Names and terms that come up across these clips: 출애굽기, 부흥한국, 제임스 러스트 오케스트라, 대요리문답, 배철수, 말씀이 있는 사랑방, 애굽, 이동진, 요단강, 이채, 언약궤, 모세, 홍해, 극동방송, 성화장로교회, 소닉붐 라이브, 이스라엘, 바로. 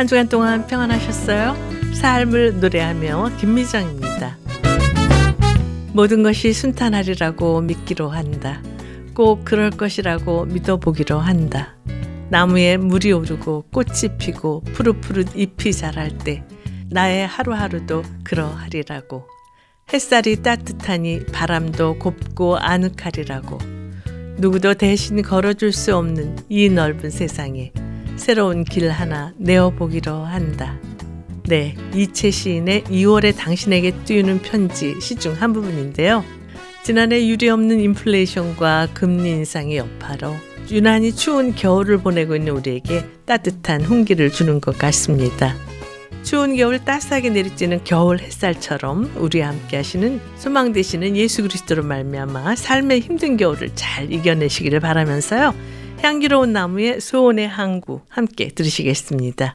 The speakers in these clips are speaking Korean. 한 주간 동안 평안하셨어요? 삶을 노래하며 김미정입니다. 모든 것이 순탄하리라고 믿기로 한다. 꼭 그럴 것이라고 믿어보기로 한다. 나무에 물이 오르고 꽃이 피고 푸릇푸릇 잎이 자랄 때 나의 하루하루도 그러하리라고. 햇살이 따뜻하니 바람도 곱고 아늑하리라고. 누구도 대신 걸어줄 수 없는 이 넓은 세상에 새로운 길 하나 내어보기로 한다. 네, 이채 시인의 2월에 당신에게 띄우는 편지 시 중 한 부분인데요. 지난해 유례없는 인플레이션과 금리 인상의 여파로 유난히 추운 겨울을 보내고 있는 우리에게 따뜻한 훈기를 주는 것 같습니다. 추운 겨울 따스하게 내리쬐는 겨울 햇살처럼 우리와 함께 하시는 소망 되시는 예수 그리스도로 말미암아 삶의 힘든 겨울을 잘 이겨내시기를 바라면서요. 향기로운 나무의 소원의 항구 함께 들으시겠습니다.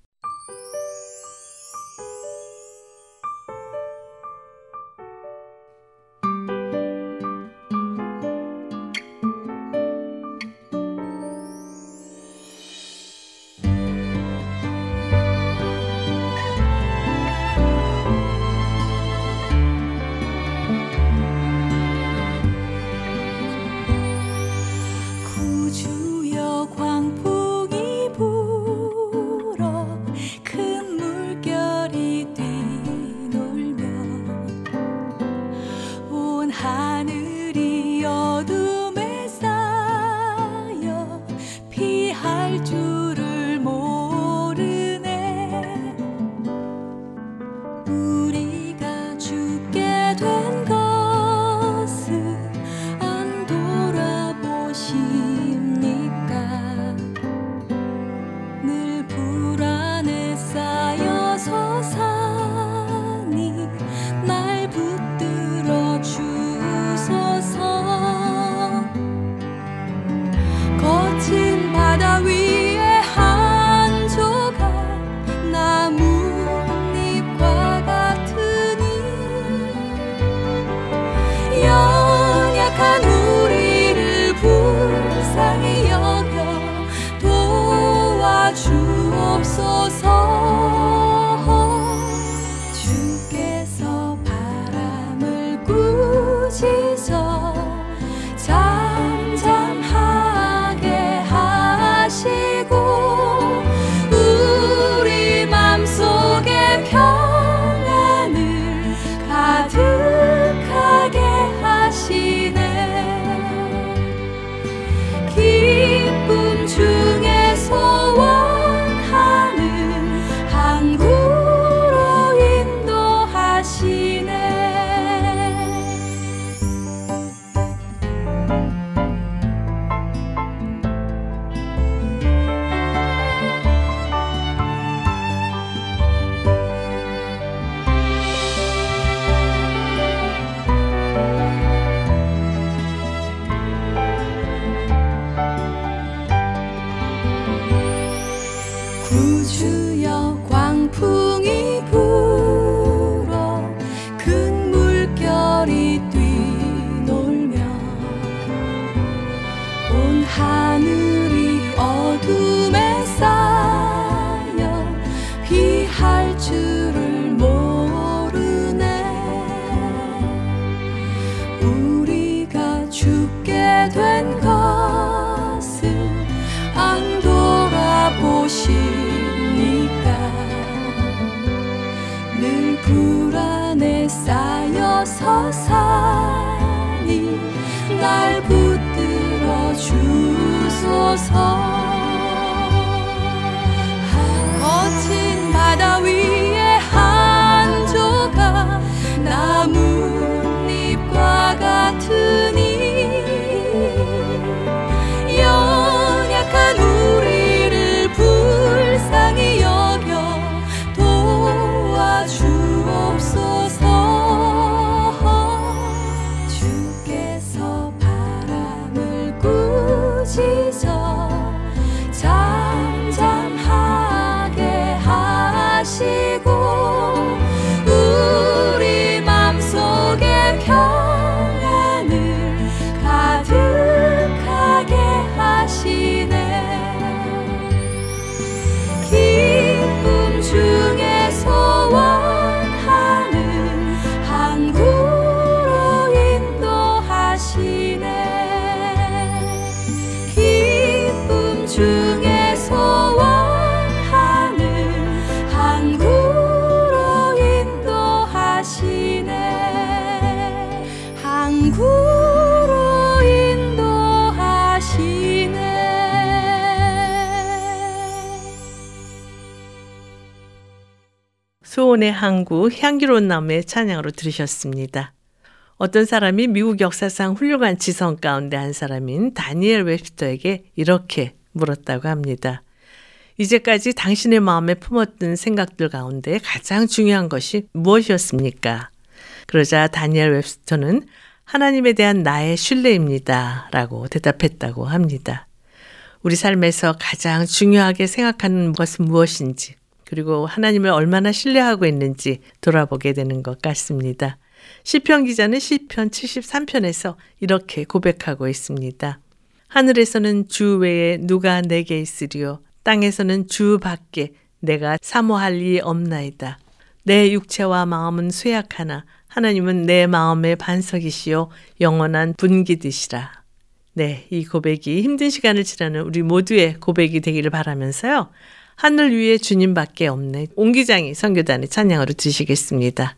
주께서 바람을 꾸짖어 강구로 인도하시네. 소원의 항구, 향기로운 나무의 찬양으로 들으셨습니다. 어떤 사람이 미국 역사상 훌륭한 지성 가운데 한 사람인 다니엘 웹스터에게 이렇게 물었다고 합니다. 이제까지 당신의 마음에 품었던 생각들 가운데 가장 중요한 것이 무엇이었습니까? 그러자 다니엘 웹스터는 하나님에 대한 나의 신뢰입니다 라고 대답했다고 합니다. 우리 삶에서 가장 중요하게 생각하는 것은 무엇인지, 그리고 하나님을 얼마나 신뢰하고 있는지 돌아보게 되는 것 같습니다. 시편 기자는 시편 73편에서 이렇게 고백하고 있습니다. 하늘에서는 주 외에 누가 내게 있으리요, 땅에서는 주 밖에 내가 사모할 이 없나이다. 내 육체와 마음은 쇠약하나 하나님은 내 마음의 반석이시요 영원한 분기디시라. 네, 이 고백이 힘든 시간을 지나는 우리 모두의 고백이 되기를 바라면서요, 하늘 위에 주님밖에 없네, 옹기장이 선교단의 찬양으로 드시겠습니다.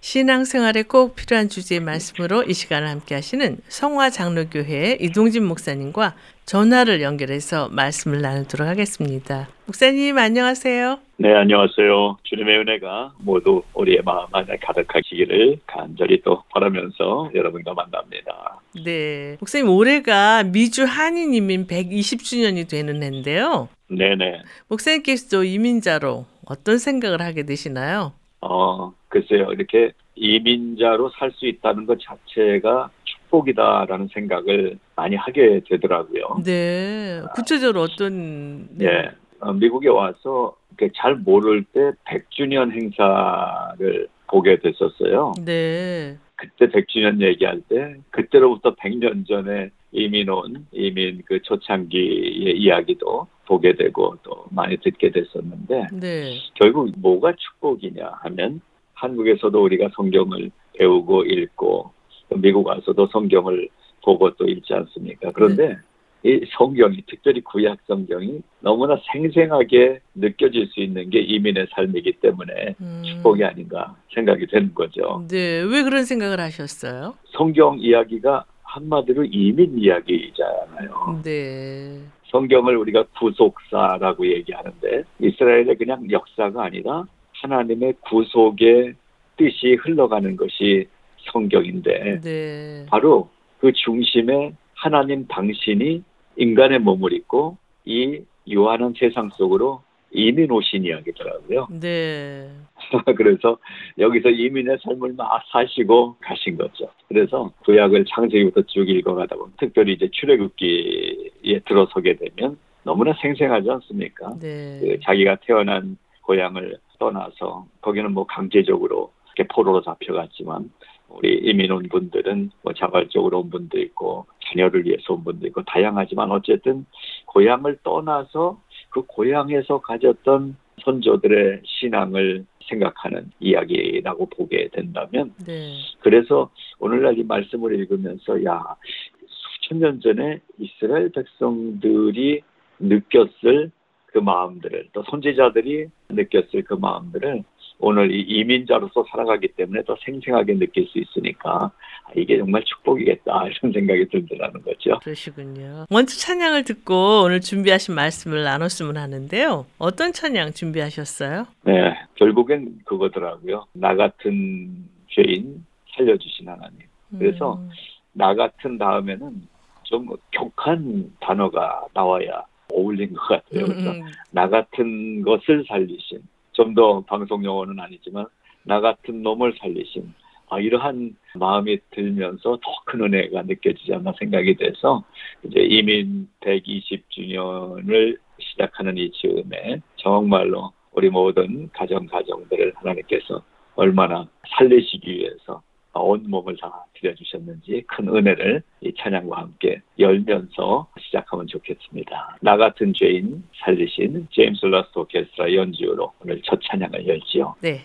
신앙생활에 꼭 필요한 주제의 말씀으로 이 시간을 함께 하시는 성화장로교회의 이동진 목사님과 전화를 연결해서 말씀을 나누도록 하겠습니다. 목사님 안녕하세요. 네, 안녕하세요. 주님의 은혜가 모두 우리의 마음 안에 가득하시기를 간절히 또 바라면서 여러분과 만납니다. 네, 목사님 올해가 미주 한인 이민 120주년이 되는 해인데요. 네네. 목사님께서도 이민자로 어떤 생각을 하게 되시나요? 글쎄요. 이렇게 이민자로 살 수 있다는 것 자체가 축복이다라는 생각을 많이 하게 되더라고요. 네. 구체적으로 어떤... 네. 미국에 와서 이렇게 잘 모를 때 100주년 행사를 보게 됐었어요. 네. 그때 100주년 얘기할 때 그때로부터 100년 전에 이민 온 이민 그 초창기의 이야기도 보게 되고 또 많이 듣게 됐었는데 네. 결국 뭐가 축복이냐 하면 한국에서도 우리가 성경을 배우고 읽고 미국 와서도 성경을 보고 또 읽지 않습니까? 그런데 네. 이 성경이 특별히 구약 성경이 너무나 생생하게 느껴질 수 있는 게 이민의 삶이기 때문에 축복이 아닌가 생각이 되는 거죠. 네, 왜 그런 생각을 하셨어요? 성경 이야기가 한마디로 이민 이야기잖아요. 네. 성경을 우리가 구속사라고 얘기하는데 이스라엘의 그냥 역사가 아니라 하나님의 구속의 뜻이 흘러가는 것이 성경인데 네. 바로 그 중심에 하나님 당신이 인간의 몸을 입고 이 유한한 세상 속으로 이민 오신 이야기더라고요. 네. 그래서 여기서 이민의 삶을 막 사시고 가신 거죠. 그래서 구약을 창세기부터 쭉 읽어가다 보면 특별히 이제 출애굽기에 들어서게 되면 너무나 생생하지 않습니까? 네. 그 자기가 태어난 고향을 떠나서 거기는 뭐 강제적으로 이렇게 포로로 잡혀갔지만 우리 이민 온 분들은 뭐 자발적으로 온 분도 있고 자녀를 위해서 온 분도 있고 다양하지만 어쨌든 고향을 떠나서 그 고향에서 가졌던 선조들의 신앙을 생각하는 이야기라고 보게 된다면 네. 그래서 오늘날 이 말씀을 읽으면서 수천 년 전에 이스라엘 백성들이 느꼈을 그 마음들을 또 선지자들이 느꼈을 그 마음들을 오늘 이 이민자로서 살아가기 때문에 더 생생하게 느낄 수 있으니까 이게 정말 축복이겠다 이런 생각이 들더라는 거죠. 그러시군요. 먼저 찬양을 듣고 오늘 준비하신 말씀을 나눴으면 하는데요. 어떤 찬양 준비하셨어요? 네, 결국엔 그거더라고요. 나 같은 죄인 살려주신 하나님. 그래서 나 같은 다음에는 좀 격한 단어가 나와야 어울린 것 같아요. 그래서 나 같은 것을 살리신 좀 더 방송 용어는 아니지만 나 같은 놈을 살리신 이러한 마음이 들면서 더 큰 은혜가 느껴지지 않나 생각이 돼서 이제 이민 120주년을 시작하는 이 즈음에 정말로 우리 모든 가정들을 하나님께서 얼마나 살리시기 위해서 온몸을 다 드려주셨는지 큰 은혜를 이 찬양과 함께 열면서 시작하면 좋겠습니다. 나 같은 죄인 살리신 제임스 러스트 오케스트라 연주로 오늘 첫 찬양을 열지요. 네.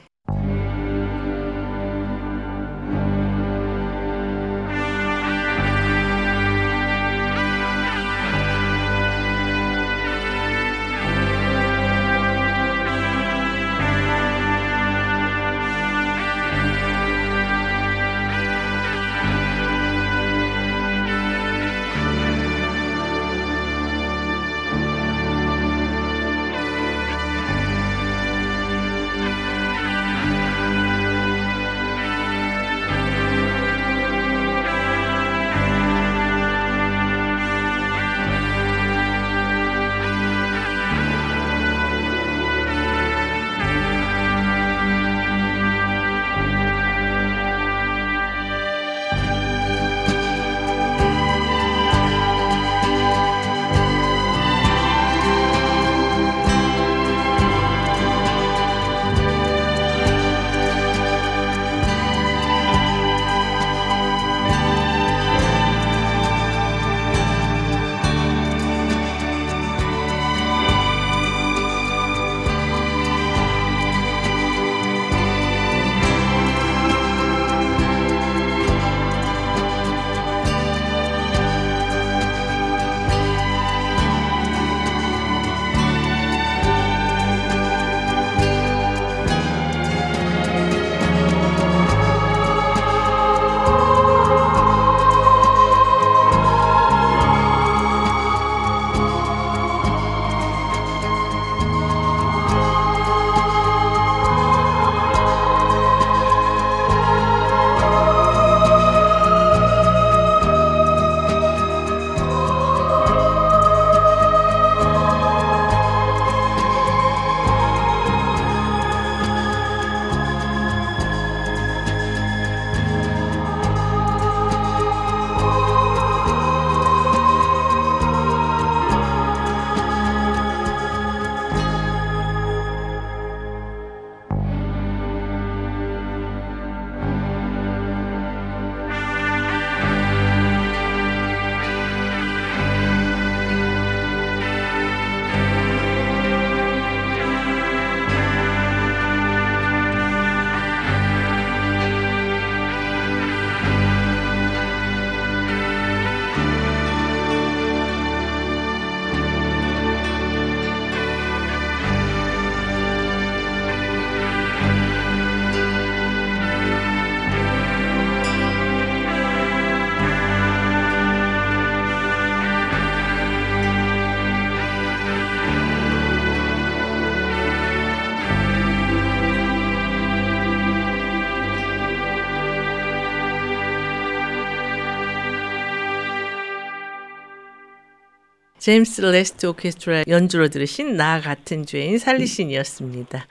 제임스 러스트 오케스트라 연주로 들으신 나 같은 죄인 살리신이었습니다.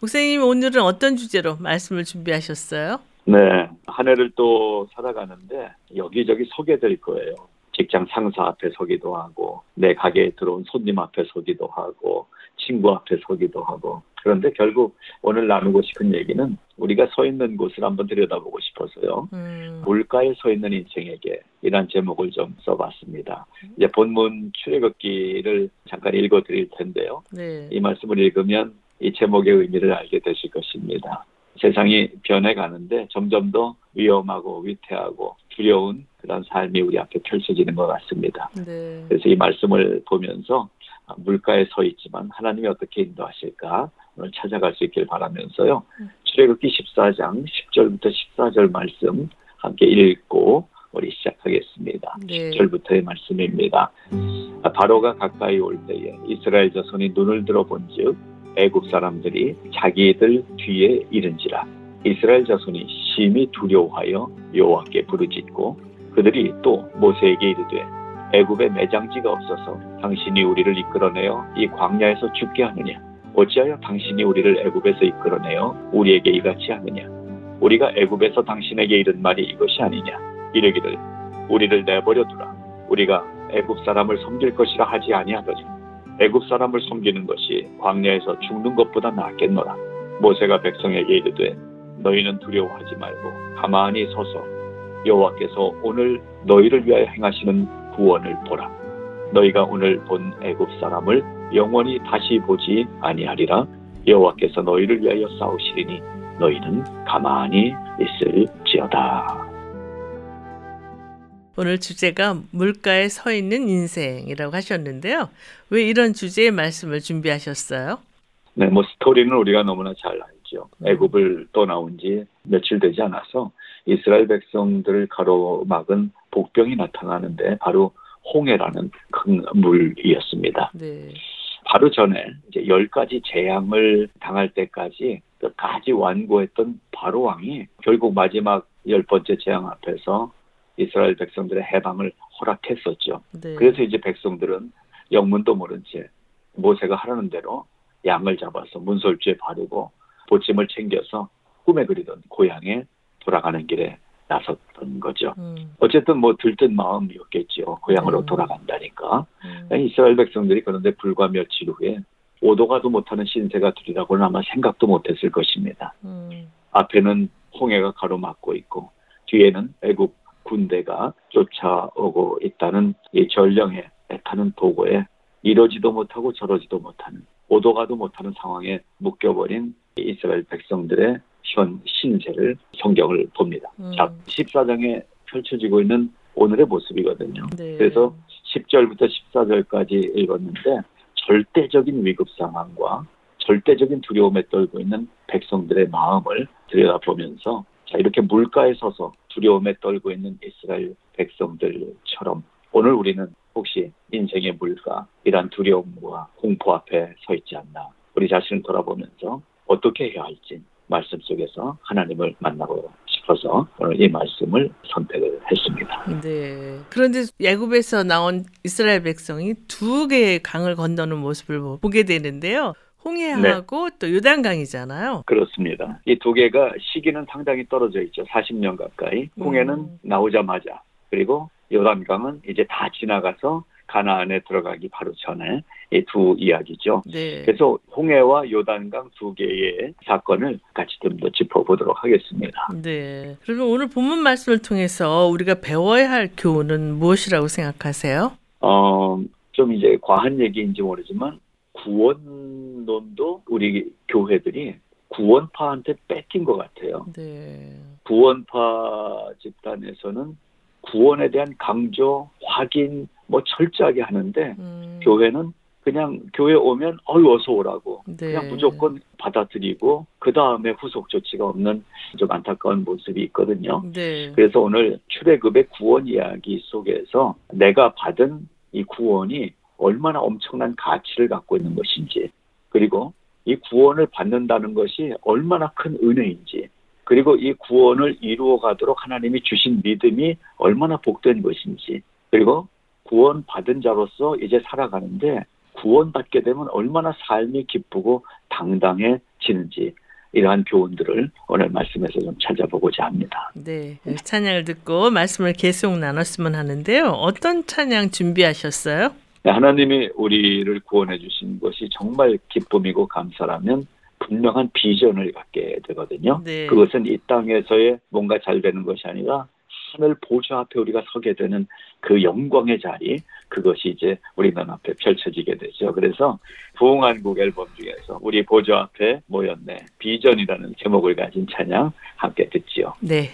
목사님, 오늘은 어떤 주제로 말씀을 준비하셨어요? 네, 한 해를 또 살아가는데 여기저기 서게 될 거예요. 직장 상사 앞에 서기도 하고, 내 가게에 들어온 손님 앞에 서기도 하고, 친구 앞에 서기도 하고. 그런데 결국 오늘 나누고 싶은 얘기는 우리가 서 있는 곳을 한번 들여다보고 싶어서요. 물가에 서 있는 인생에게 이란 제목을 좀 써봤습니다. 이제 본문 출애굽기를 잠깐 읽어드릴 텐데요. 네. 이 말씀을 읽으면 이 제목의 의미를 알게 되실 것입니다. 세상이 변해가는데 점점 더 위험하고 위태하고 두려운 그런 삶이 우리 앞에 펼쳐지는 것 같습니다. 네. 그래서 이 말씀을 보면서 물가에 서 있지만 하나님이 어떻게 인도하실까 오늘 찾아갈 수 있길 바라면서요. 출애굽기 14장 10절부터 14절 말씀 함께 읽고 우리 시작하겠습니다. 네. 10절부터의 말씀입니다. 바로가 가까이 올 때에 이스라엘 자손이 눈을 들어본 즉 애굽 사람들이 자기들 뒤에 이른지라. 이스라엘 자손이 심히 두려워하여 여호와께 부르짖고 그들이 또 모세에게 이르되 애굽에 매장지가 없어서 당신이 우리를 이끌어내어 이 광야에서 죽게 하느냐. 어찌하여 당신이 우리를 애굽에서 이끌어내어 우리에게 이같이 하느냐. 우리가 애굽에서 당신에게 이른 말이 이것이 아니냐. 이르기를 우리를 내버려 두라. 우리가 애굽 사람을 섬길 것이라 하지 아니하더니 애굽 사람을 섬기는 것이 광야에서 죽는 것보다 낫겠노라. 모세가 백성에게 이르되 너희는 두려워하지 말고 가만히 서서 여호와께서 오늘 너희를 위하여 행하시는 구원을 보라. 너희가 오늘 본 애굽 사람을 영원히 다시 보지 아니하리라. 여호와께서 너희를 위하여 싸우시리니 너희는 가만히 있을지어다. 오늘 주제가 물가에 서 있는 인생이라고 하셨는데요. 왜 이런 주제의 말씀을 준비하셨어요? 네, 뭐 스토리는 우리가 너무나 잘 알죠. 애굽을 떠나온 지 며칠 되지 않아서 이스라엘 백성들을 가로막은 복병이 나타나는데 바로 홍해라는 큰 물이었습니다. 네. 바로 전에 이제 10가지 재앙을 당할 때까지 끝까지 완고했던 바로 왕이 결국 마지막 10번째 재앙 앞에서 이스라엘 백성들의 해방을 허락했었죠. 네. 그래서 이제 백성들은 영문도 모른 채 모세가 하라는 대로 양을 잡아서 문설주에 바르고 보침을 챙겨서 꿈에 그리던 고향에 돌아가는 길에 나섰던 거죠. 어쨌든 뭐 들뜬 마음이었겠죠. 고향으로 돌아간다니까. 이스라엘 백성들이 그런데 불과 며칠 후에 오도 가도 못하는 신세가 들이라고는 아마 생각도 못했을 것입니다. 앞에는 홍해가 가로막고 있고 뒤에는 애국 군대가 쫓아오고 있다는 이 전령에 타는 도구에 이러지도 못하고 저러지도 못하는 오도 가도 못하는 상황에 묶여버린 이스라엘 백성들의 현 신세를 성경을 봅니다. 자, 14장에 펼쳐지고 있는 오늘의 모습이거든요. 네. 그래서 10절부터 14절까지 읽었는데 절대적인 위급 상황과 절대적인 두려움에 떨고 있는 백성들의 마음을 들여다보면서 자, 이렇게 물가에 서서 두려움에 떨고 있는 이스라엘 백성들처럼 오늘 우리는 혹시 인생의 물가, 이런 두려움과 공포 앞에 서 있지 않나. 우리 자신을 돌아보면서 어떻게 해야 할지 말씀 속에서 하나님을 만나고 싶어서 오늘 이 말씀을 선택을 했습니다. 네. 그런데 애굽에서 나온 이스라엘 백성이 두 개의 강을 건너는 모습을 보게 되는데요. 홍해하고 네. 또 요단강이잖아요. 그렇습니다. 이 두 개가 시기는 상당히 떨어져 있죠. 40년 가까이. 홍해는 나오자마자 그리고 요단강은 이제 다 지나가서 가나안에 들어가기 바로 전에 이 두 이야기죠. 네. 그래서 홍해와 요단강 두 개의 사건을 같이 좀 더 짚어보도록 하겠습니다. 네. 그러면 오늘 본문 말씀을 통해서 우리가 배워야 할 교훈은 무엇이라고 생각하세요? 좀 이제 과한 얘기인지 모르지만 구원론도 우리 교회들이 구원파한테 뺏긴 것 같아요. 네. 구원파 집단에서는 구원에 대한 강조, 확인 뭐 철저하게 하는데 교회는 그냥 교회 오면 어서 오라고 네. 그냥 무조건 받아들이고 그 다음에 후속 조치가 없는 좀 안타까운 모습이 있거든요. 네. 그래서 오늘 출애굽의 구원 이야기 속에서 내가 받은 이 구원이 얼마나 엄청난 가치를 갖고 있는 것인지 그리고 이 구원을 받는다는 것이 얼마나 큰 은혜인지 그리고 이 구원을 이루어가도록 하나님이 주신 믿음이 얼마나 복된 것인지 그리고 구원받은 자로서 이제 살아가는데 구원받게 되면 얼마나 삶이 기쁘고 당당해지는지 이러한 교훈들을 오늘 말씀에서 좀 찾아보고자 합니다. 네, 찬양을 듣고 말씀을 계속 나눴으면 하는데요. 어떤 찬양 준비하셨어요? 네, 하나님이 우리를 구원해 주신 것이 정말 기쁨이고 감사라면 분명한 비전을 갖게 되거든요. 네. 그것은 이 땅에서의 뭔가 잘 되는 것이 아니라 하늘 보좌 앞에 우리가 서게 되는 그 영광의 자리, 그것이 이제 우리 눈앞에 펼쳐지게 되죠. 그래서 부흥한국 앨범 중에서 우리 보좌 앞에 모였네, 비전이라는 제목을 가진 찬양 함께 듣지요. 네.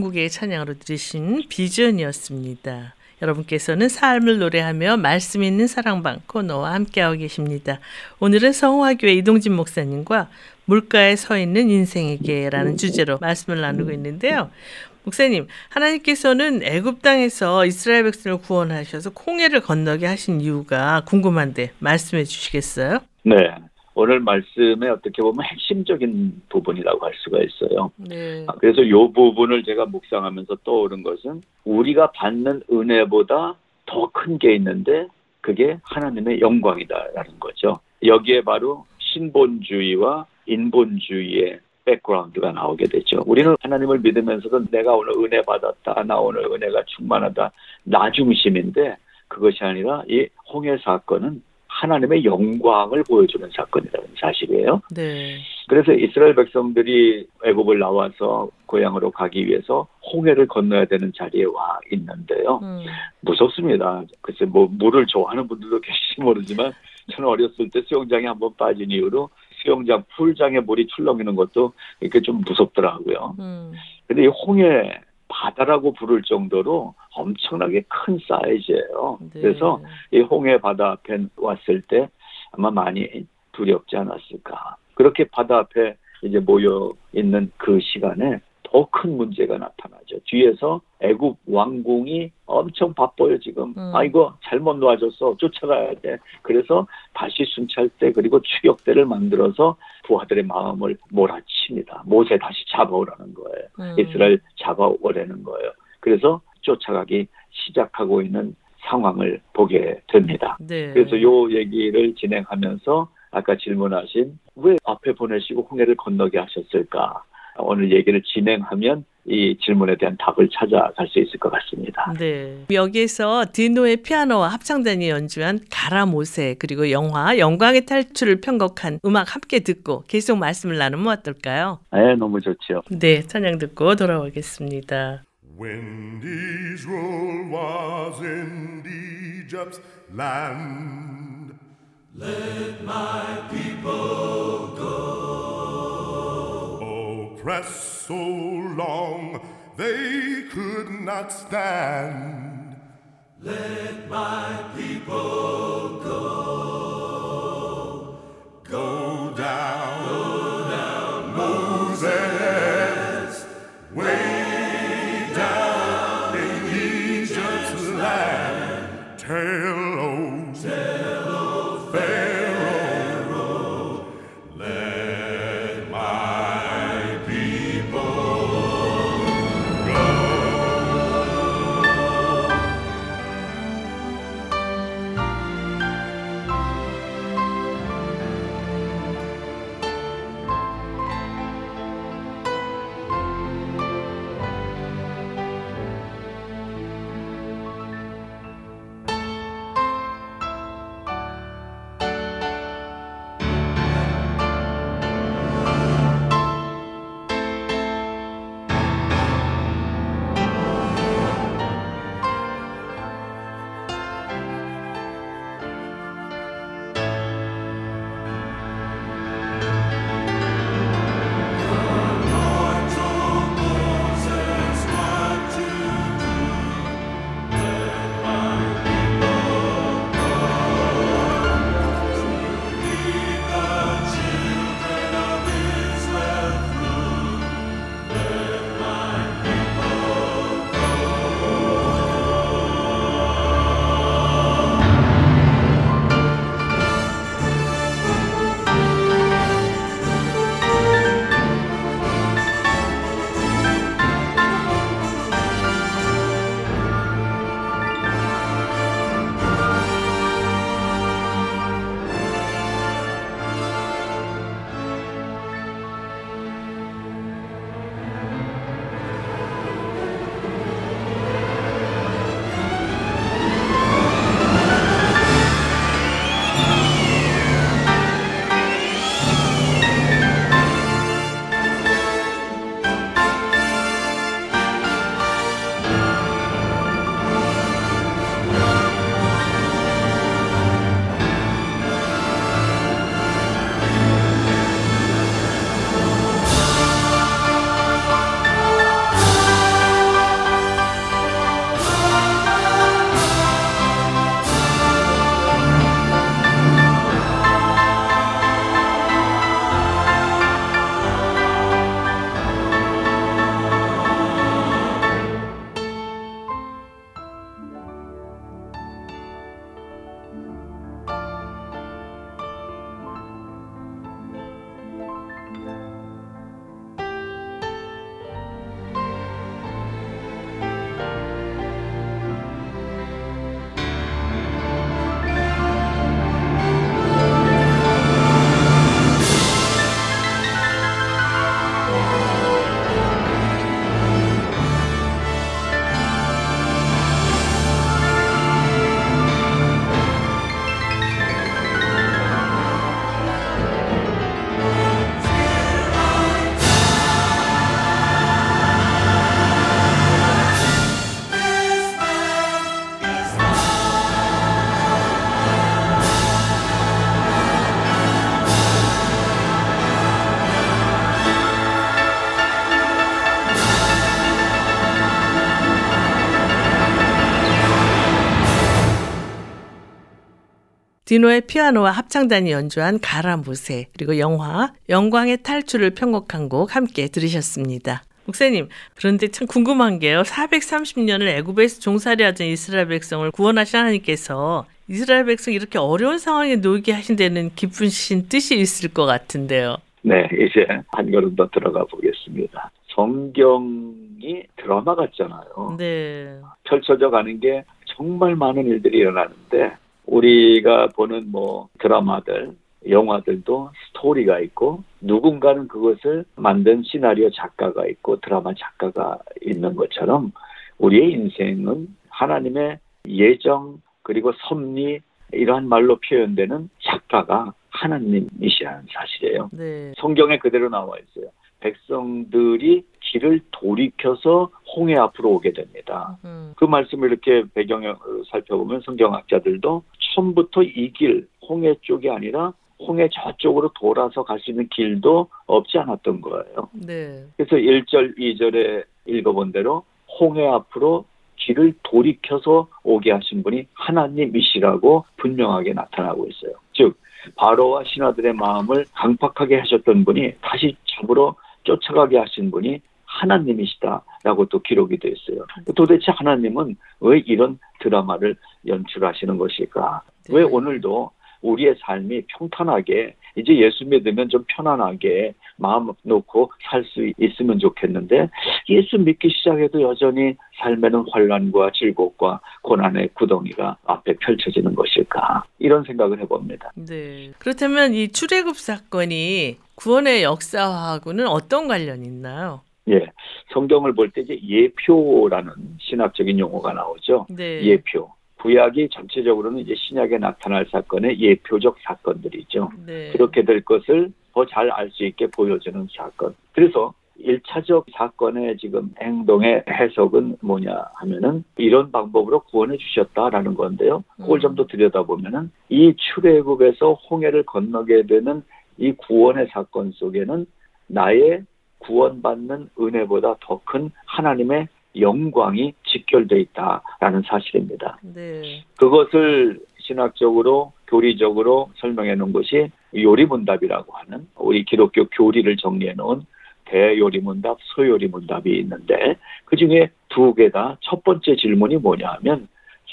부흥한국의 찬양으로 들으신 비전이었습니다. 여러분께서는 삶을 노래하며 말씀 있는 사랑방 코너와 함께하고 계십니다. 오늘은 성화교회 이동진 목사님과 물가에 서 있는 인생에게라는 주제로 말씀을 나누고 있는데요. 목사님, 하나님께서는 애굽 땅에서 이스라엘 백성을 구원하셔서 홍해를 건너게 하신 이유가 궁금한데 말씀해 주시겠어요? 네. 오늘 말씀에 어떻게 보면 핵심적인 부분이라고 할 수가 있어요. 네. 그래서 이 부분을 제가 묵상하면서 떠오른 것은 우리가 받는 은혜보다 더 큰 게 있는데 그게 하나님의 영광이다라는 거죠. 여기에 바로 신본주의와 인본주의의 백그라운드가 나오게 되죠. 우리는 하나님을 믿으면서도 내가 오늘 은혜 받았다, 나 오늘 은혜가 충만하다, 나 중심인데 그것이 아니라 이 홍해 사건은 하나님의 영광을 보여주는 사건이라는 사실이에요. 네. 그래서 이스라엘 백성들이 애굽을 나와서 고향으로 가기 위해서 홍해를 건너야 되는 자리에 와 있는데요. 무섭습니다. 글쎄 뭐 물을 좋아하는 분들도 계실지 모르지만 저는 어렸을 때 수영장에 한번 빠진 이후로 수영장 풀장에 물이 출렁이는 것도 이렇게 좀 무섭더라고요. 근데 이 홍해 바다라고 부를 정도로 엄청나게 큰 사이즈예요. 네. 그래서 이 홍해 바다 앞에 왔을 때 아마 많이 두렵지 않았을까. 그렇게 바다 앞에 이제 모여 있는 그 시간에 더 큰 문제가 나타나죠. 뒤에서 애굽 왕궁이 엄청 바빠요 지금. 아 이거 잘못 놓아줬어. 쫓아가야 돼. 그래서 다시 순찰대 그리고 추격대를 만들어서 부하들의 마음을 몰아칩니다. 모세 다시 잡아오라는 거예요. 이스라엘 잡아오라는 거예요. 그래서 쫓아가기 시작하고 있는 상황을 보게 됩니다. 네. 그래서 요 얘기를 진행하면서 아까 질문하신 왜 앞에 보내시고 홍해를 건너게 하셨을까? 오늘 얘기를 진행하면 이 질문에 대한 답을 찾아갈 수 있을 것 같습니다. 네. 여기에서 디노의 피아노와 합창단이 연주한 가라 모세 그리고 영화 영광의 탈출을 편곡한 음악 함께 듣고 계속 말씀을 나누면 어떨까요? 네, 너무 좋죠. 네, 찬양 듣고 돌아오겠습니다. When Israel was in Egypt's land, let my people go. Oppressed so long they could not stand. Let my people go. Go down, Moses. Wait. 디노의 피아노와 합창단이 연주한 가라 모세, 그리고 영화 영광의 탈출을 편곡한 곡 함께 들으셨습니다. 목사님, 그런데 참 궁금한 게요. 430년을 애굽에서 종살이 하던 이스라엘 백성을 구원하신 하나님께서 이스라엘 백성 이렇게 어려운 상황에 놓이게 하신 데는 기쁘신 뜻이 있을 것 같은데요. 네, 이제 한 걸음 더 들어가 보겠습니다. 성경이 드라마 같잖아요. 네. 펼쳐져 가는 게 정말 많은 일들이 일어나는데 우리가 보는 드라마들, 영화들도 스토리가 있고 누군가는 그것을 만든 시나리오 작가가 있고 드라마 작가가 있는 것처럼 우리의 인생은 하나님의 예정 그리고 섭리 이러한 말로 표현되는 작가가 하나님이시라는 사실이에요. 네. 성경에 그대로 나와 있어요. 백성들이 길을 돌이켜서 홍해 앞으로 오게 됩니다. 그 말씀을 이렇게 배경을 살펴보면 성경학자들도 처음부터 이 길, 홍해 쪽이 아니라 홍해 저쪽으로 돌아서 갈 수 있는 길도 없지 않았던 거예요. 네. 그래서 1절, 2절에 읽어본 대로 홍해 앞으로 길을 돌이켜서 오게 하신 분이 하나님이시라고 분명하게 나타나고 있어요. 즉 바로와 신하들의 마음을 강팍하게 하셨던 분이 다시 잡으러 쫓아가게 하신 분이 하나님이시다라고 또 기록이 되어 있어요. 도대체 하나님은 왜 이런 드라마를 연출하시는 것일까? 네. 왜 오늘도 우리의 삶이 평탄하게 이제 예수 믿으면 좀 편안하게 마음 놓고 살 수 있으면 좋겠는데 예수 믿기 시작해도 여전히 삶에는 환란과 질곡과 고난의 구덩이가 앞에 펼쳐지는 것일까 이런 생각을 해봅니다. 네. 그렇다면 이 출애굽 사건이 구원의 역사하고는 어떤 관련이 있나요? 예, 성경을 볼 때 이제 예표라는 신학적인 용어가 나오죠. 네. 예표. 구약이 전체적으로는 이제 신약에 나타날 사건의 예표적 사건들이죠. 네. 그렇게 될 것을 더 잘 알 수 있게 보여주는 사건. 그래서 1차적 사건의 지금 행동의 해석은 뭐냐 하면은 이런 방법으로 구원해 주셨다라는 건데요. 그걸 좀 더 들여다보면은 이 출애굽에서 홍해를 건너게 되는 이 구원의 사건 속에는 나의 구원받는 은혜보다 더 큰 하나님의 영광이 직결되어 있다라는 사실입니다. 네. 그것을 신학적으로 교리적으로 설명해 놓은 것이 요리문답이라고 하는 우리 기독교 교리를 정리해 놓은 대요리문답, 소요리문답이 있는데 그중에 두 개 다 첫 번째 질문이 뭐냐 하면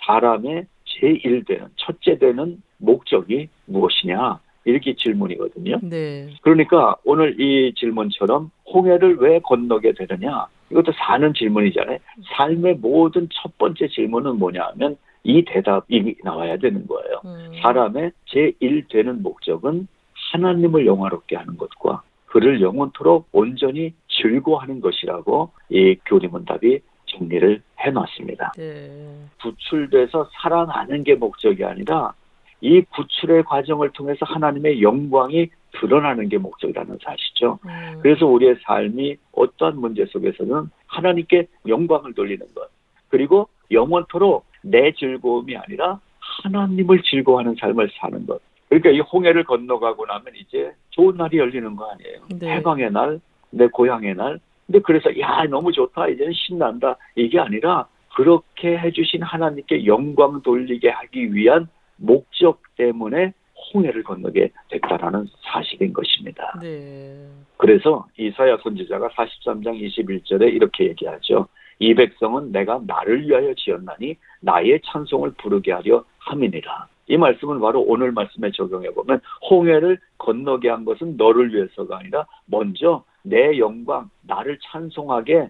사람의 제1되는 첫째 되는 목적이 무엇이냐 이렇게 질문이거든요. 네. 그러니까 오늘 이 질문처럼 홍해를 왜 건너게 되느냐 이것도 사는 질문이잖아요. 삶의 모든 첫 번째 질문은 뭐냐 하면 이 대답이 나와야 되는 거예요. 사람의 제1되는 목적은 하나님을 영화롭게 하는 것과 그를 영원토록 온전히 즐거워하는 것이라고 이 교리문답이 정리를 해놨습니다. 네. 구출돼서 살아나는 게 목적이 아니라 이 구출의 과정을 통해서 하나님의 영광이 드러나는 게 목적이라는 사실이죠. 그래서 우리의 삶이 어떠한 문제 속에서는 하나님께 영광을 돌리는 것. 그리고 영원토록 내 즐거움이 아니라 하나님을 즐거워하는 삶을 사는 것. 그러니까 이 홍해를 건너가고 나면 이제 좋은 날이 열리는 거 아니에요. 네. 해방의 날, 내 고향의 날. 근데 그래서 야 너무 좋다. 이제는 신난다. 이게 아니라 그렇게 해주신 하나님께 영광 돌리게 하기 위한 목적 때문에 홍해를 건너게 됐다라는 사실인 것입니다. 네. 그래서 이사야 선지자가 43장 21절에 이렇게 얘기하죠. 이 백성은 내가 나를 위하여 지었나니 나의 찬송을 부르게 하려 함이니라. 이 말씀은 바로 오늘 말씀에 적용해보면 홍해를 건너게 한 것은 너를 위해서가 아니라 먼저 내 영광, 나를 찬송하게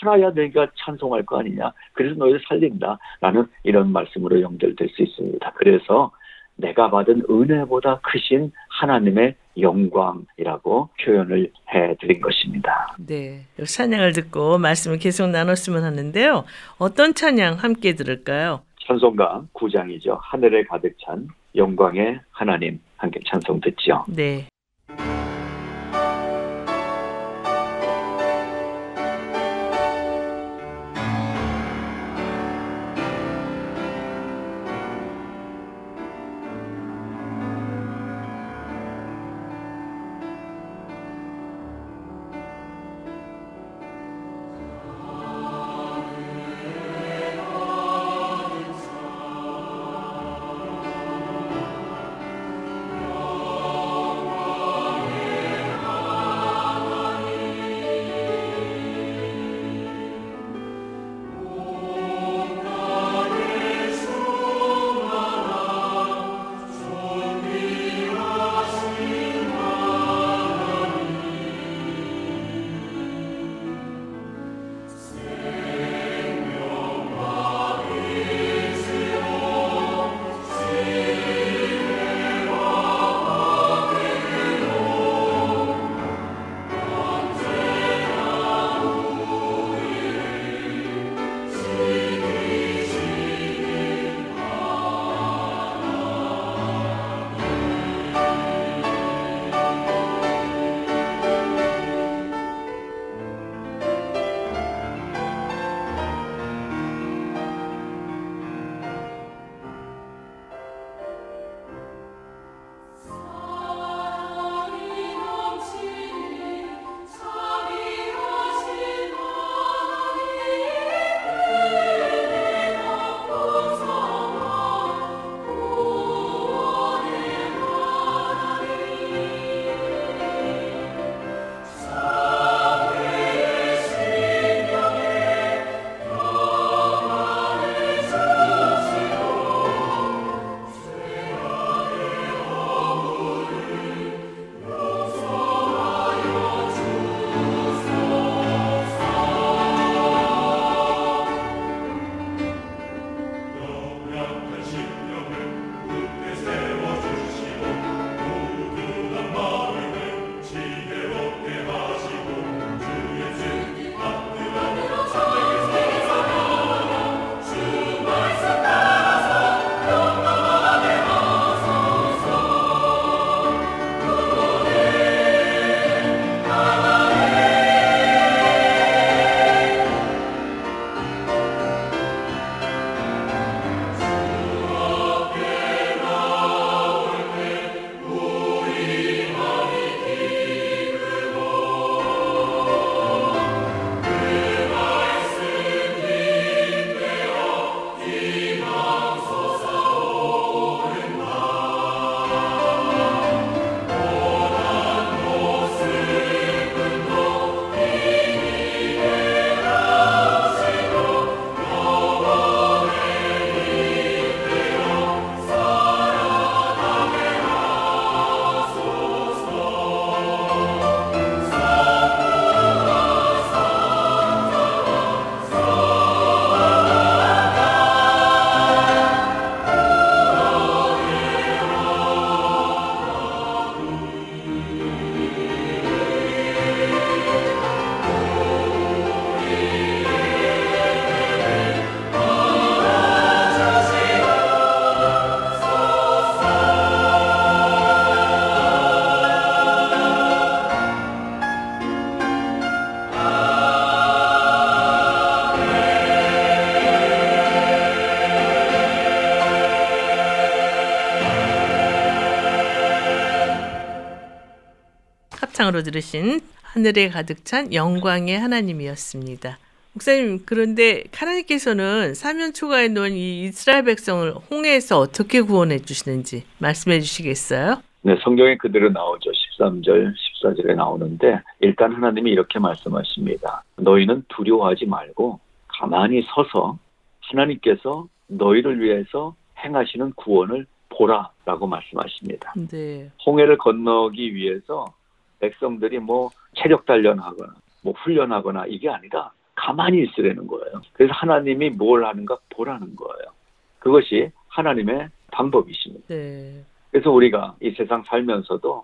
살아야 내가 찬송할 거 아니냐. 그래서 너희를 살린다. 라는 이런 말씀으로 연결될 수 있습니다. 그래서 내가 받은 은혜보다 크신 하나님의 영광이라고 표현을 해드린 것입니다. 네, 찬양을 듣고 말씀을 계속 나눴으면 하는데요. 어떤 찬양 함께 들을까요? 찬송가 9장이죠. 하늘에 가득 찬 영광의 하나님 함께 찬송 듣죠. 네. 합창으로 들으신 하늘에 가득 찬 영광의 하나님이었습니다. 목사님, 그런데 하나님께서는 사면 초가에 놓은 이 이스라엘 백성을 홍해에서 어떻게 구원해 주시는지 말씀해 주시겠어요? 네, 성경에 그대로 나오죠. 13절, 14절에 나오는데 일단 하나님이 이렇게 말씀하십니다. 너희는 두려워하지 말고 가만히 서서 하나님께서 너희를 위해서 행하시는 구원을 보라라고 말씀하십니다. 네. 홍해를 건너기 위해서 백성들이 체력 단련하거나 훈련하거나 이게 아니라 가만히 있으라는 거예요. 그래서 하나님이 뭘 하는가 보라는 거예요. 그것이 하나님의 방법이십니다. 네. 그래서 우리가 이 세상 살면서도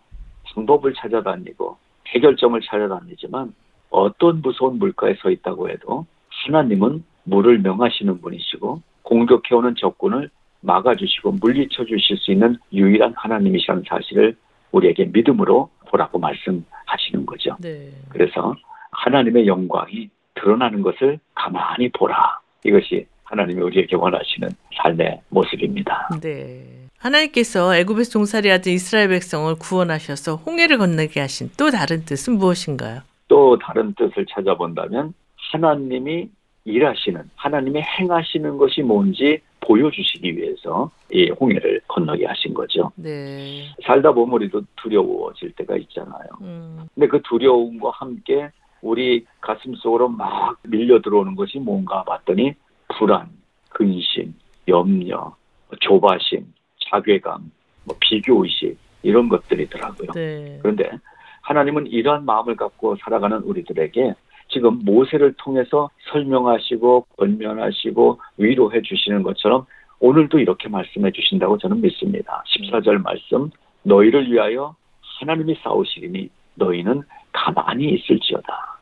방법을 찾아다니고 해결점을 찾아다니지만 어떤 무서운 물가에 서 있다고 해도 하나님은 물을 명하시는 분이시고 공격해오는 적군을 막아주시고 물리쳐 주실 수 있는 유일한 하나님이시라는 사실을 우리에게 믿음으로 보라고 말씀하시는 거죠. 네. 그래서 하나님의 영광이 드러나는 것을 가만히 보라. 이것이 하나님이 우리에게 원하시는 삶의 모습입니다. 네. 하나님께서 애굽에서 종살이하던 이스라엘 백성을 구원하셔서 홍해를 건너게 하신 또 다른 뜻은 무엇인가요? 또 다른 뜻을 찾아본다면 하나님이 일하시는, 하나님이 행하시는 것이 뭔지 보여주시기 위해서 이 홍해를 건너게 하신 거죠. 네. 살다 보면 우리도 두려워질 때가 있잖아요. 근데 그 두려움과 함께 우리 가슴 속으로 막 밀려 들어오는 것이 뭔가 봤더니 불안, 근심, 염려, 조바심, 자괴감, 비교의식 이런 것들이더라고요. 네. 그런데 하나님은 이러한 마음을 갖고 살아가는 우리들에게 지금 모세를 통해서 설명하시고 권면하시고 위로해 주시는 것처럼 오늘도 이렇게 말씀해 주신다고 저는 믿습니다. 14절 말씀, 너희를 위하여 하나님이 싸우시리니 너희는 가만히 있을지어다.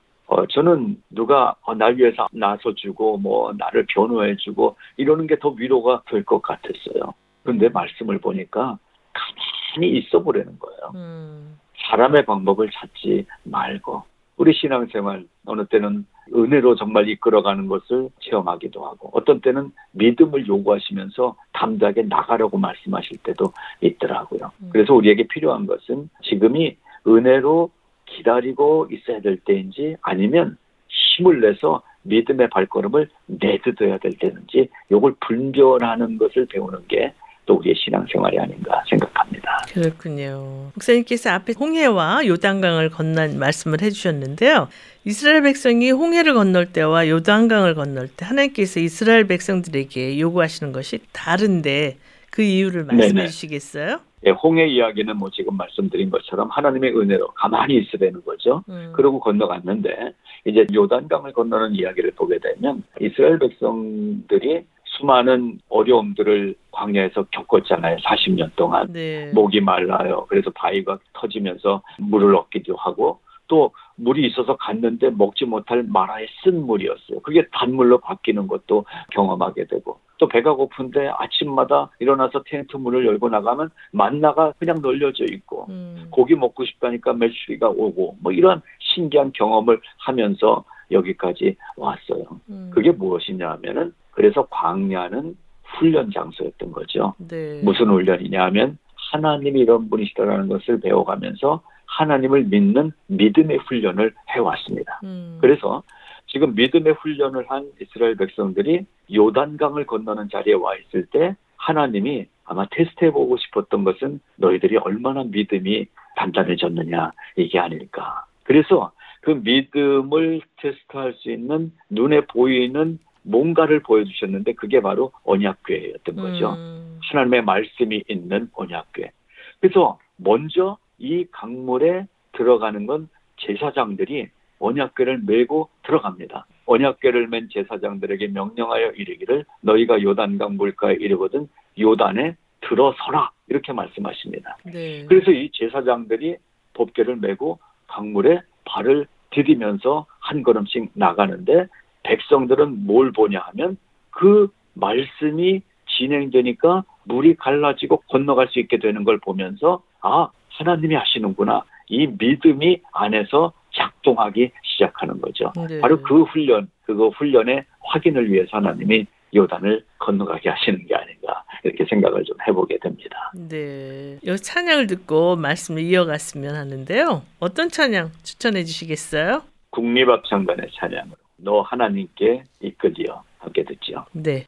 저는 누가 날 위해서 나서주고 나를 변호해주고 이러는 게 더 위로가 될 것 같았어요. 그런데 말씀을 보니까 가만히 있어 보라는 거예요. 사람의 방법을 찾지 말고 우리 신앙생활 어느 때는 은혜로 정말 이끌어가는 것을 체험하기도 하고 어떤 때는 믿음을 요구하시면서 담대하게 나가라고 말씀하실 때도 있더라고요. 그래서 우리에게 필요한 것은 지금이 은혜로 기다리고 있어야 될 때인지 아니면 힘을 내서 믿음의 발걸음을 내딛어야 될 때인지 이걸 분별하는 것을 배우는 게 또 우리의 신앙생활이 아닌가 생각합니다. 그렇군요. 목사님께서 앞에 홍해와 요단강을 건넌 말씀을 해주셨는데요. 이스라엘 백성이 홍해를 건널 때와 요단강을 건널 때 하나님께서 이스라엘 백성들에게 요구하시는 것이 다른데 그 이유를 말씀해 네네. 주시겠어요? 예, 홍해 이야기는 지금 말씀드린 것처럼 하나님의 은혜로 가만히 있으라는 거죠. 그러고 건너갔는데 이제 요단강을 건너는 이야기를 보게 되면 이스라엘 백성들이 수많은 어려움들을 광야에서 겪었잖아요. 40년 동안. 네. 목이 말라요. 그래서 바위가 터지면서 물을 얻기도 하고 또 물이 있어서 갔는데 먹지 못할 마라의 쓴 물이었어요. 그게 단물로 바뀌는 것도 경험하게 되고 또 배가 고픈데 아침마다 일어나서 텐트 문을 열고 나가면 만나가 그냥 널려져 있고 고기 먹고 싶다니까 메추리가 오고 이런 신기한 경험을 하면서 여기까지 왔어요. 그게 무엇이냐 하면은 그래서 광야는 훈련 장소였던 거죠. 네. 무슨 훈련이냐 하면 하나님이 이런 분이시다라는 것을 배워가면서 하나님을 믿는 믿음의 훈련을 해왔습니다. 그래서 지금 믿음의 훈련을 한 이스라엘 백성들이 요단강을 건너는 자리에 와 있을 때 하나님이 아마 테스트해보고 싶었던 것은 너희들이 얼마나 믿음이 단단해졌느냐 이게 아닐까. 그래서 그 믿음을 테스트할 수 있는 눈에 보이는 뭔가를 보여주셨는데 그게 바로 언약궤였던 거죠. 하나님의 말씀이 있는 언약궤. 그래서 먼저 이 강물에 들어가는 건 제사장들이 언약궤를 메고 들어갑니다. 언약궤를 맨 제사장들에게 명령하여 이르기를 너희가 요단강 물가에 이르거든 요단에 들어서라 이렇게 말씀하십니다. 네. 그래서 이 제사장들이 법궤를 메고 강물에 발을 디디면서 한 걸음씩 나가는데 백성들은 뭘 보냐 하면 그 말씀이 진행되니까 물이 갈라지고 건너갈 수 있게 되는 걸 보면서 아 하나님이 하시는구나 이 믿음이 안에서 작동하기 시작하는 거죠. 네. 바로 그거 훈련의 확인을 위해서 하나님이 요단을 건너가게 하시는 게 아닌가 이렇게 생각을 좀 해보게 됩니다. 네, 여기 찬양을 듣고 말씀을 이어갔으면 하는데요. 어떤 찬양 추천해 주시겠어요? 국립합창단의 찬양으로 너 하나님께 이끌리어 함께 듣지요. 네.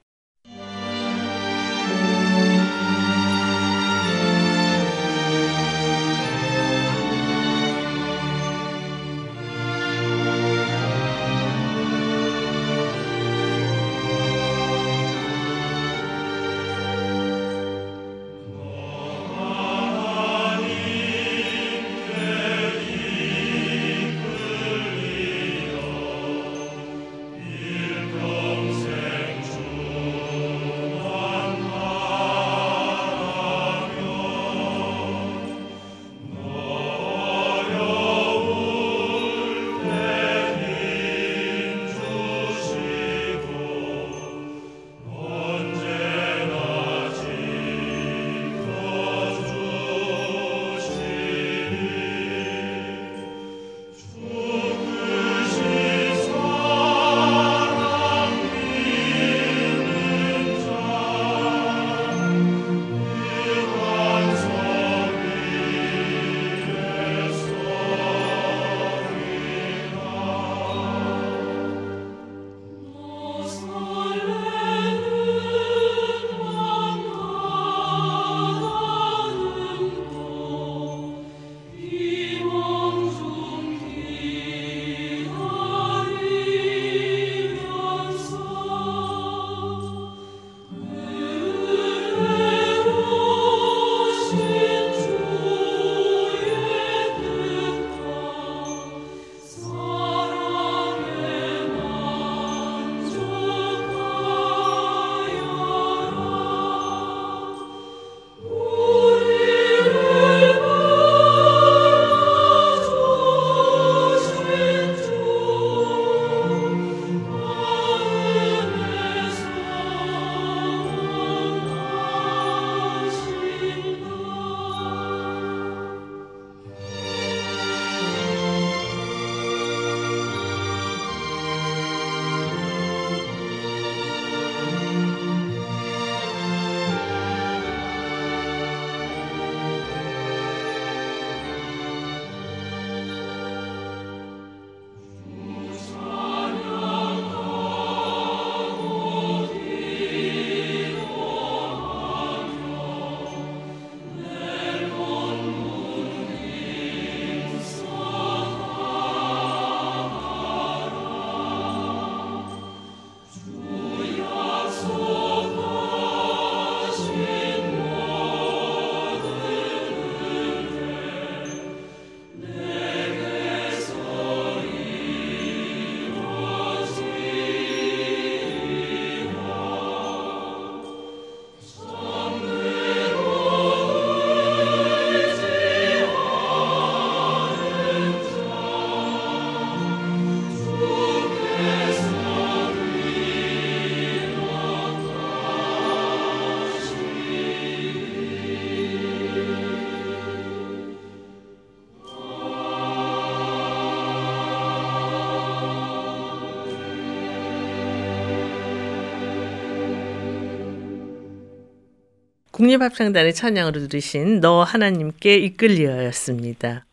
국립합창단의 찬양으로 들으신 너 하나님께 이끌리어였습니다.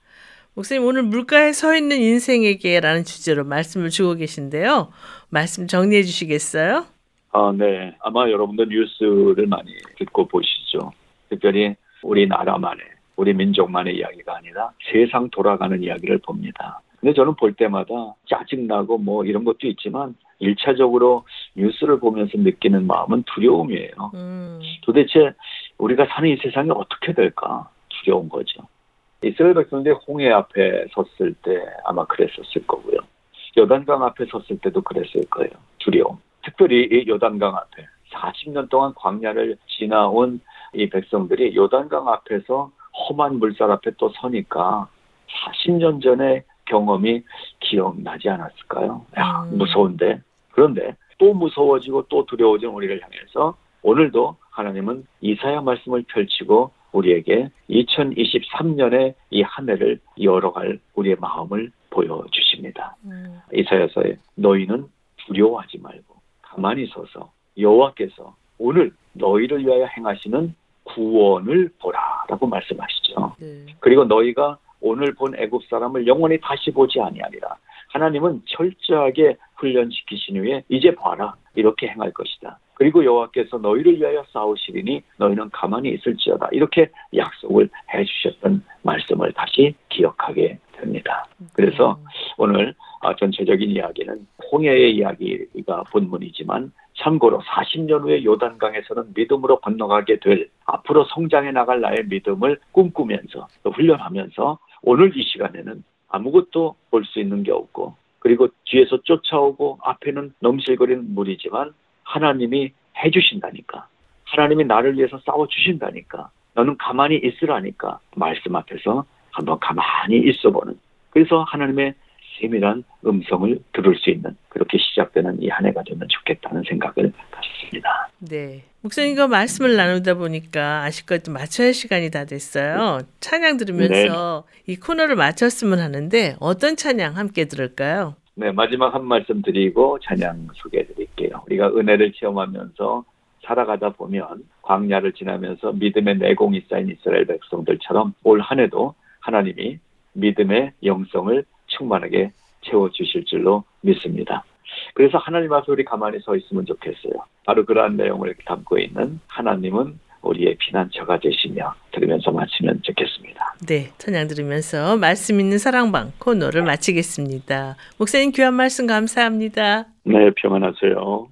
목사님, 오늘 물가에 서 있는 인생에게라는 주제로 말씀을 주고 계신데요. 말씀 정리해 주시겠어요? 네. 아마 여러분도 뉴스를 많이 듣고 보시죠. 특별히 우리나라만의, 우리 민족만의 이야기가 아니라 세상 돌아가는 이야기를 봅니다. 근데 저는 볼 때마다 짜증나고 뭐 이런 것도 있지만 1차적으로 뉴스를 보면서 느끼는 마음은 두려움이에요. 도대체 우리가 사는 이 세상이 어떻게 될까 두려운 거죠. 이스라엘 백성들이 홍해 앞에 섰을 때 아마 그랬었을 거고요. 요단강 앞에 섰을 때도 그랬을 거예요. 두려움. 특별히 이 요단강 앞에 40년 동안 광야를 지나온 이 백성들이 요단강 앞에서 험한 물살 앞에 또 서니까 40년 전에 경험이 기억나지 않았을까요? 야, 무서운데. 그런데 또 무서워지고 또 두려워진 우리를 향해서 오늘도 하나님은 이사야 말씀을 펼치고 우리에게 2023년에 이 한 해를 열어갈 우리의 마음을 보여주십니다. 이사야서에 너희는 두려워하지 말고 가만히 서서 여호와께서 오늘 너희를 위하여 행하시는 구원을 보라라고 말씀하시죠. 그리고 너희가 오늘 본 애굽 사람을 영원히 다시 보지 아니하리라. 하나님은 철저하게 훈련시키신 후에 이제 봐라 이렇게 행할 것이다. 그리고 여호와께서 너희를 위하여 싸우시리니 너희는 가만히 있을지어다. 이렇게 약속을 해주셨던 말씀을 다시 기억하게 됩니다. 그래서 오늘 전체적인 이야기는 홍해의 이야기가 본문이지만 참고로 40년 후에 요단강에서는 믿음으로 건너가게 될 앞으로 성장해 나갈 나의 믿음을 꿈꾸면서 또 훈련하면서 오늘 이 시간에는 아무것도 볼 수 있는 게 없고 그리고 뒤에서 쫓아오고 앞에는 넘실거리는 물이지만 하나님이 해주신다니까. 하나님이 나를 위해서 싸워주신다니까. 너는 가만히 있으라니까. 말씀 앞에서 한번 가만히 있어보는. 그래서 하나님의 세밀한 음성을 들을 수 있는 그렇게 시작되는 이 한 해가 되면 좋겠다는 생각을 가졌습니다. 네, 목사님과 말씀을 나누다 보니까 아쉽게도 좀 마쳐야 할 시간이 다 됐어요. 찬양 들으면서 네. 이 코너를 마쳤으면 하는데 어떤 찬양 함께 들을까요? 네, 마지막 한 말씀 드리고 찬양 소개해 드릴게요. 우리가 은혜를 체험하면서 살아가다 보면 광야를 지나면서 믿음의 내공이 쌓인 이스라엘 백성들처럼 올 한 해도 하나님이 믿음의 영성을 충만하게 채워주실 줄로 믿습니다. 그래서 하나님 앞에 우리 가만히 서 있으면 좋겠어요. 바로 그러한 내용을 담고 있는 하나님은 우리의 피난처가 되시며 들으면서 마치면 좋겠습니다. 네, 찬양 들으면서 말씀 있는 사랑방 코너를 마치겠습니다. 목사님 귀한 말씀 감사합니다. 네, 평안하세요.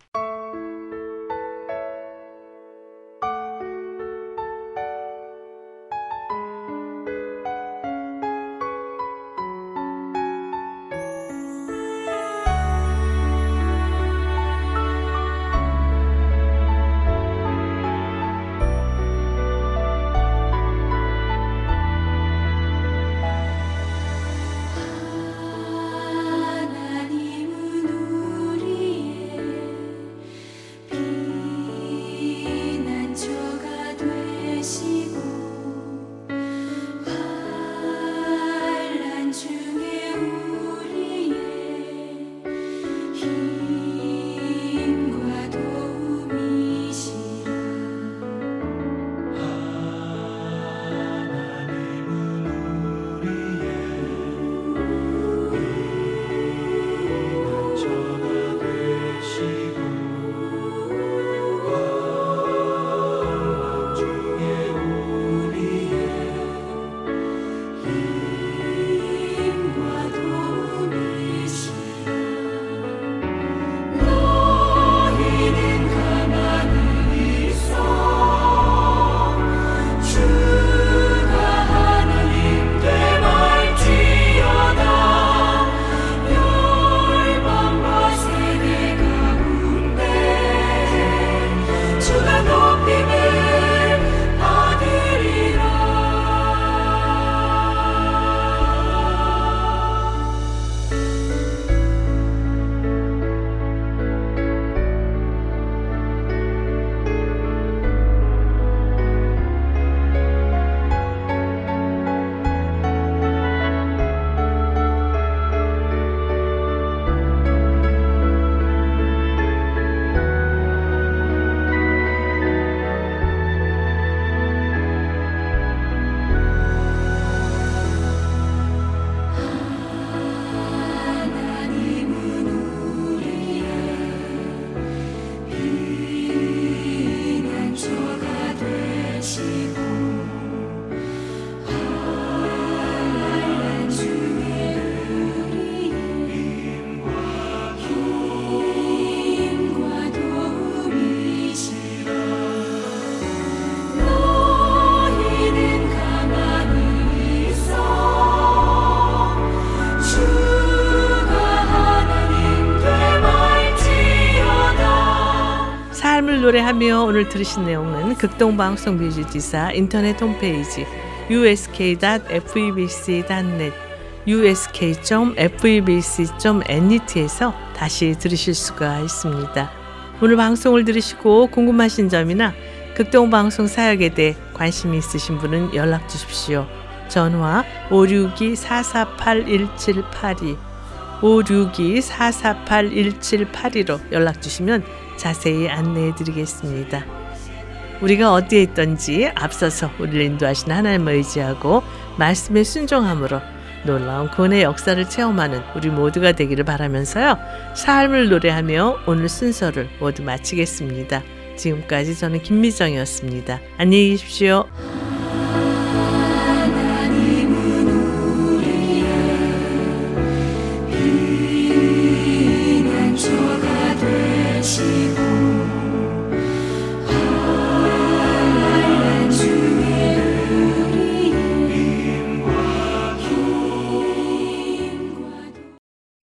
노래하며 오늘 들으신 내용은 극동방송 뮤지지사 인터넷 홈페이지 usk.febc.net usk.febc.net에서 다시 들으실 수가 있습니다. 오늘 방송을 들으시고 궁금하신 점이나 극동방송 사역에 대해 관심이 있으신 분은 연락 주십시오. 전화 562-448-1782 562-448-1782로 연락 주시면 자세히 안내해 드리겠습니다. 우리가 어디에 있든지 앞서서 우리를 인도하시는 하나님을 의지하고 말씀에 순종함으로 놀라운 구원의 역사를 체험하는 우리 모두가 되기를 바라면서요. 삶을 노래하며 오늘 순서를 모두 마치겠습니다. 지금까지 저는 김미정이었습니다. 안녕히 계십시오.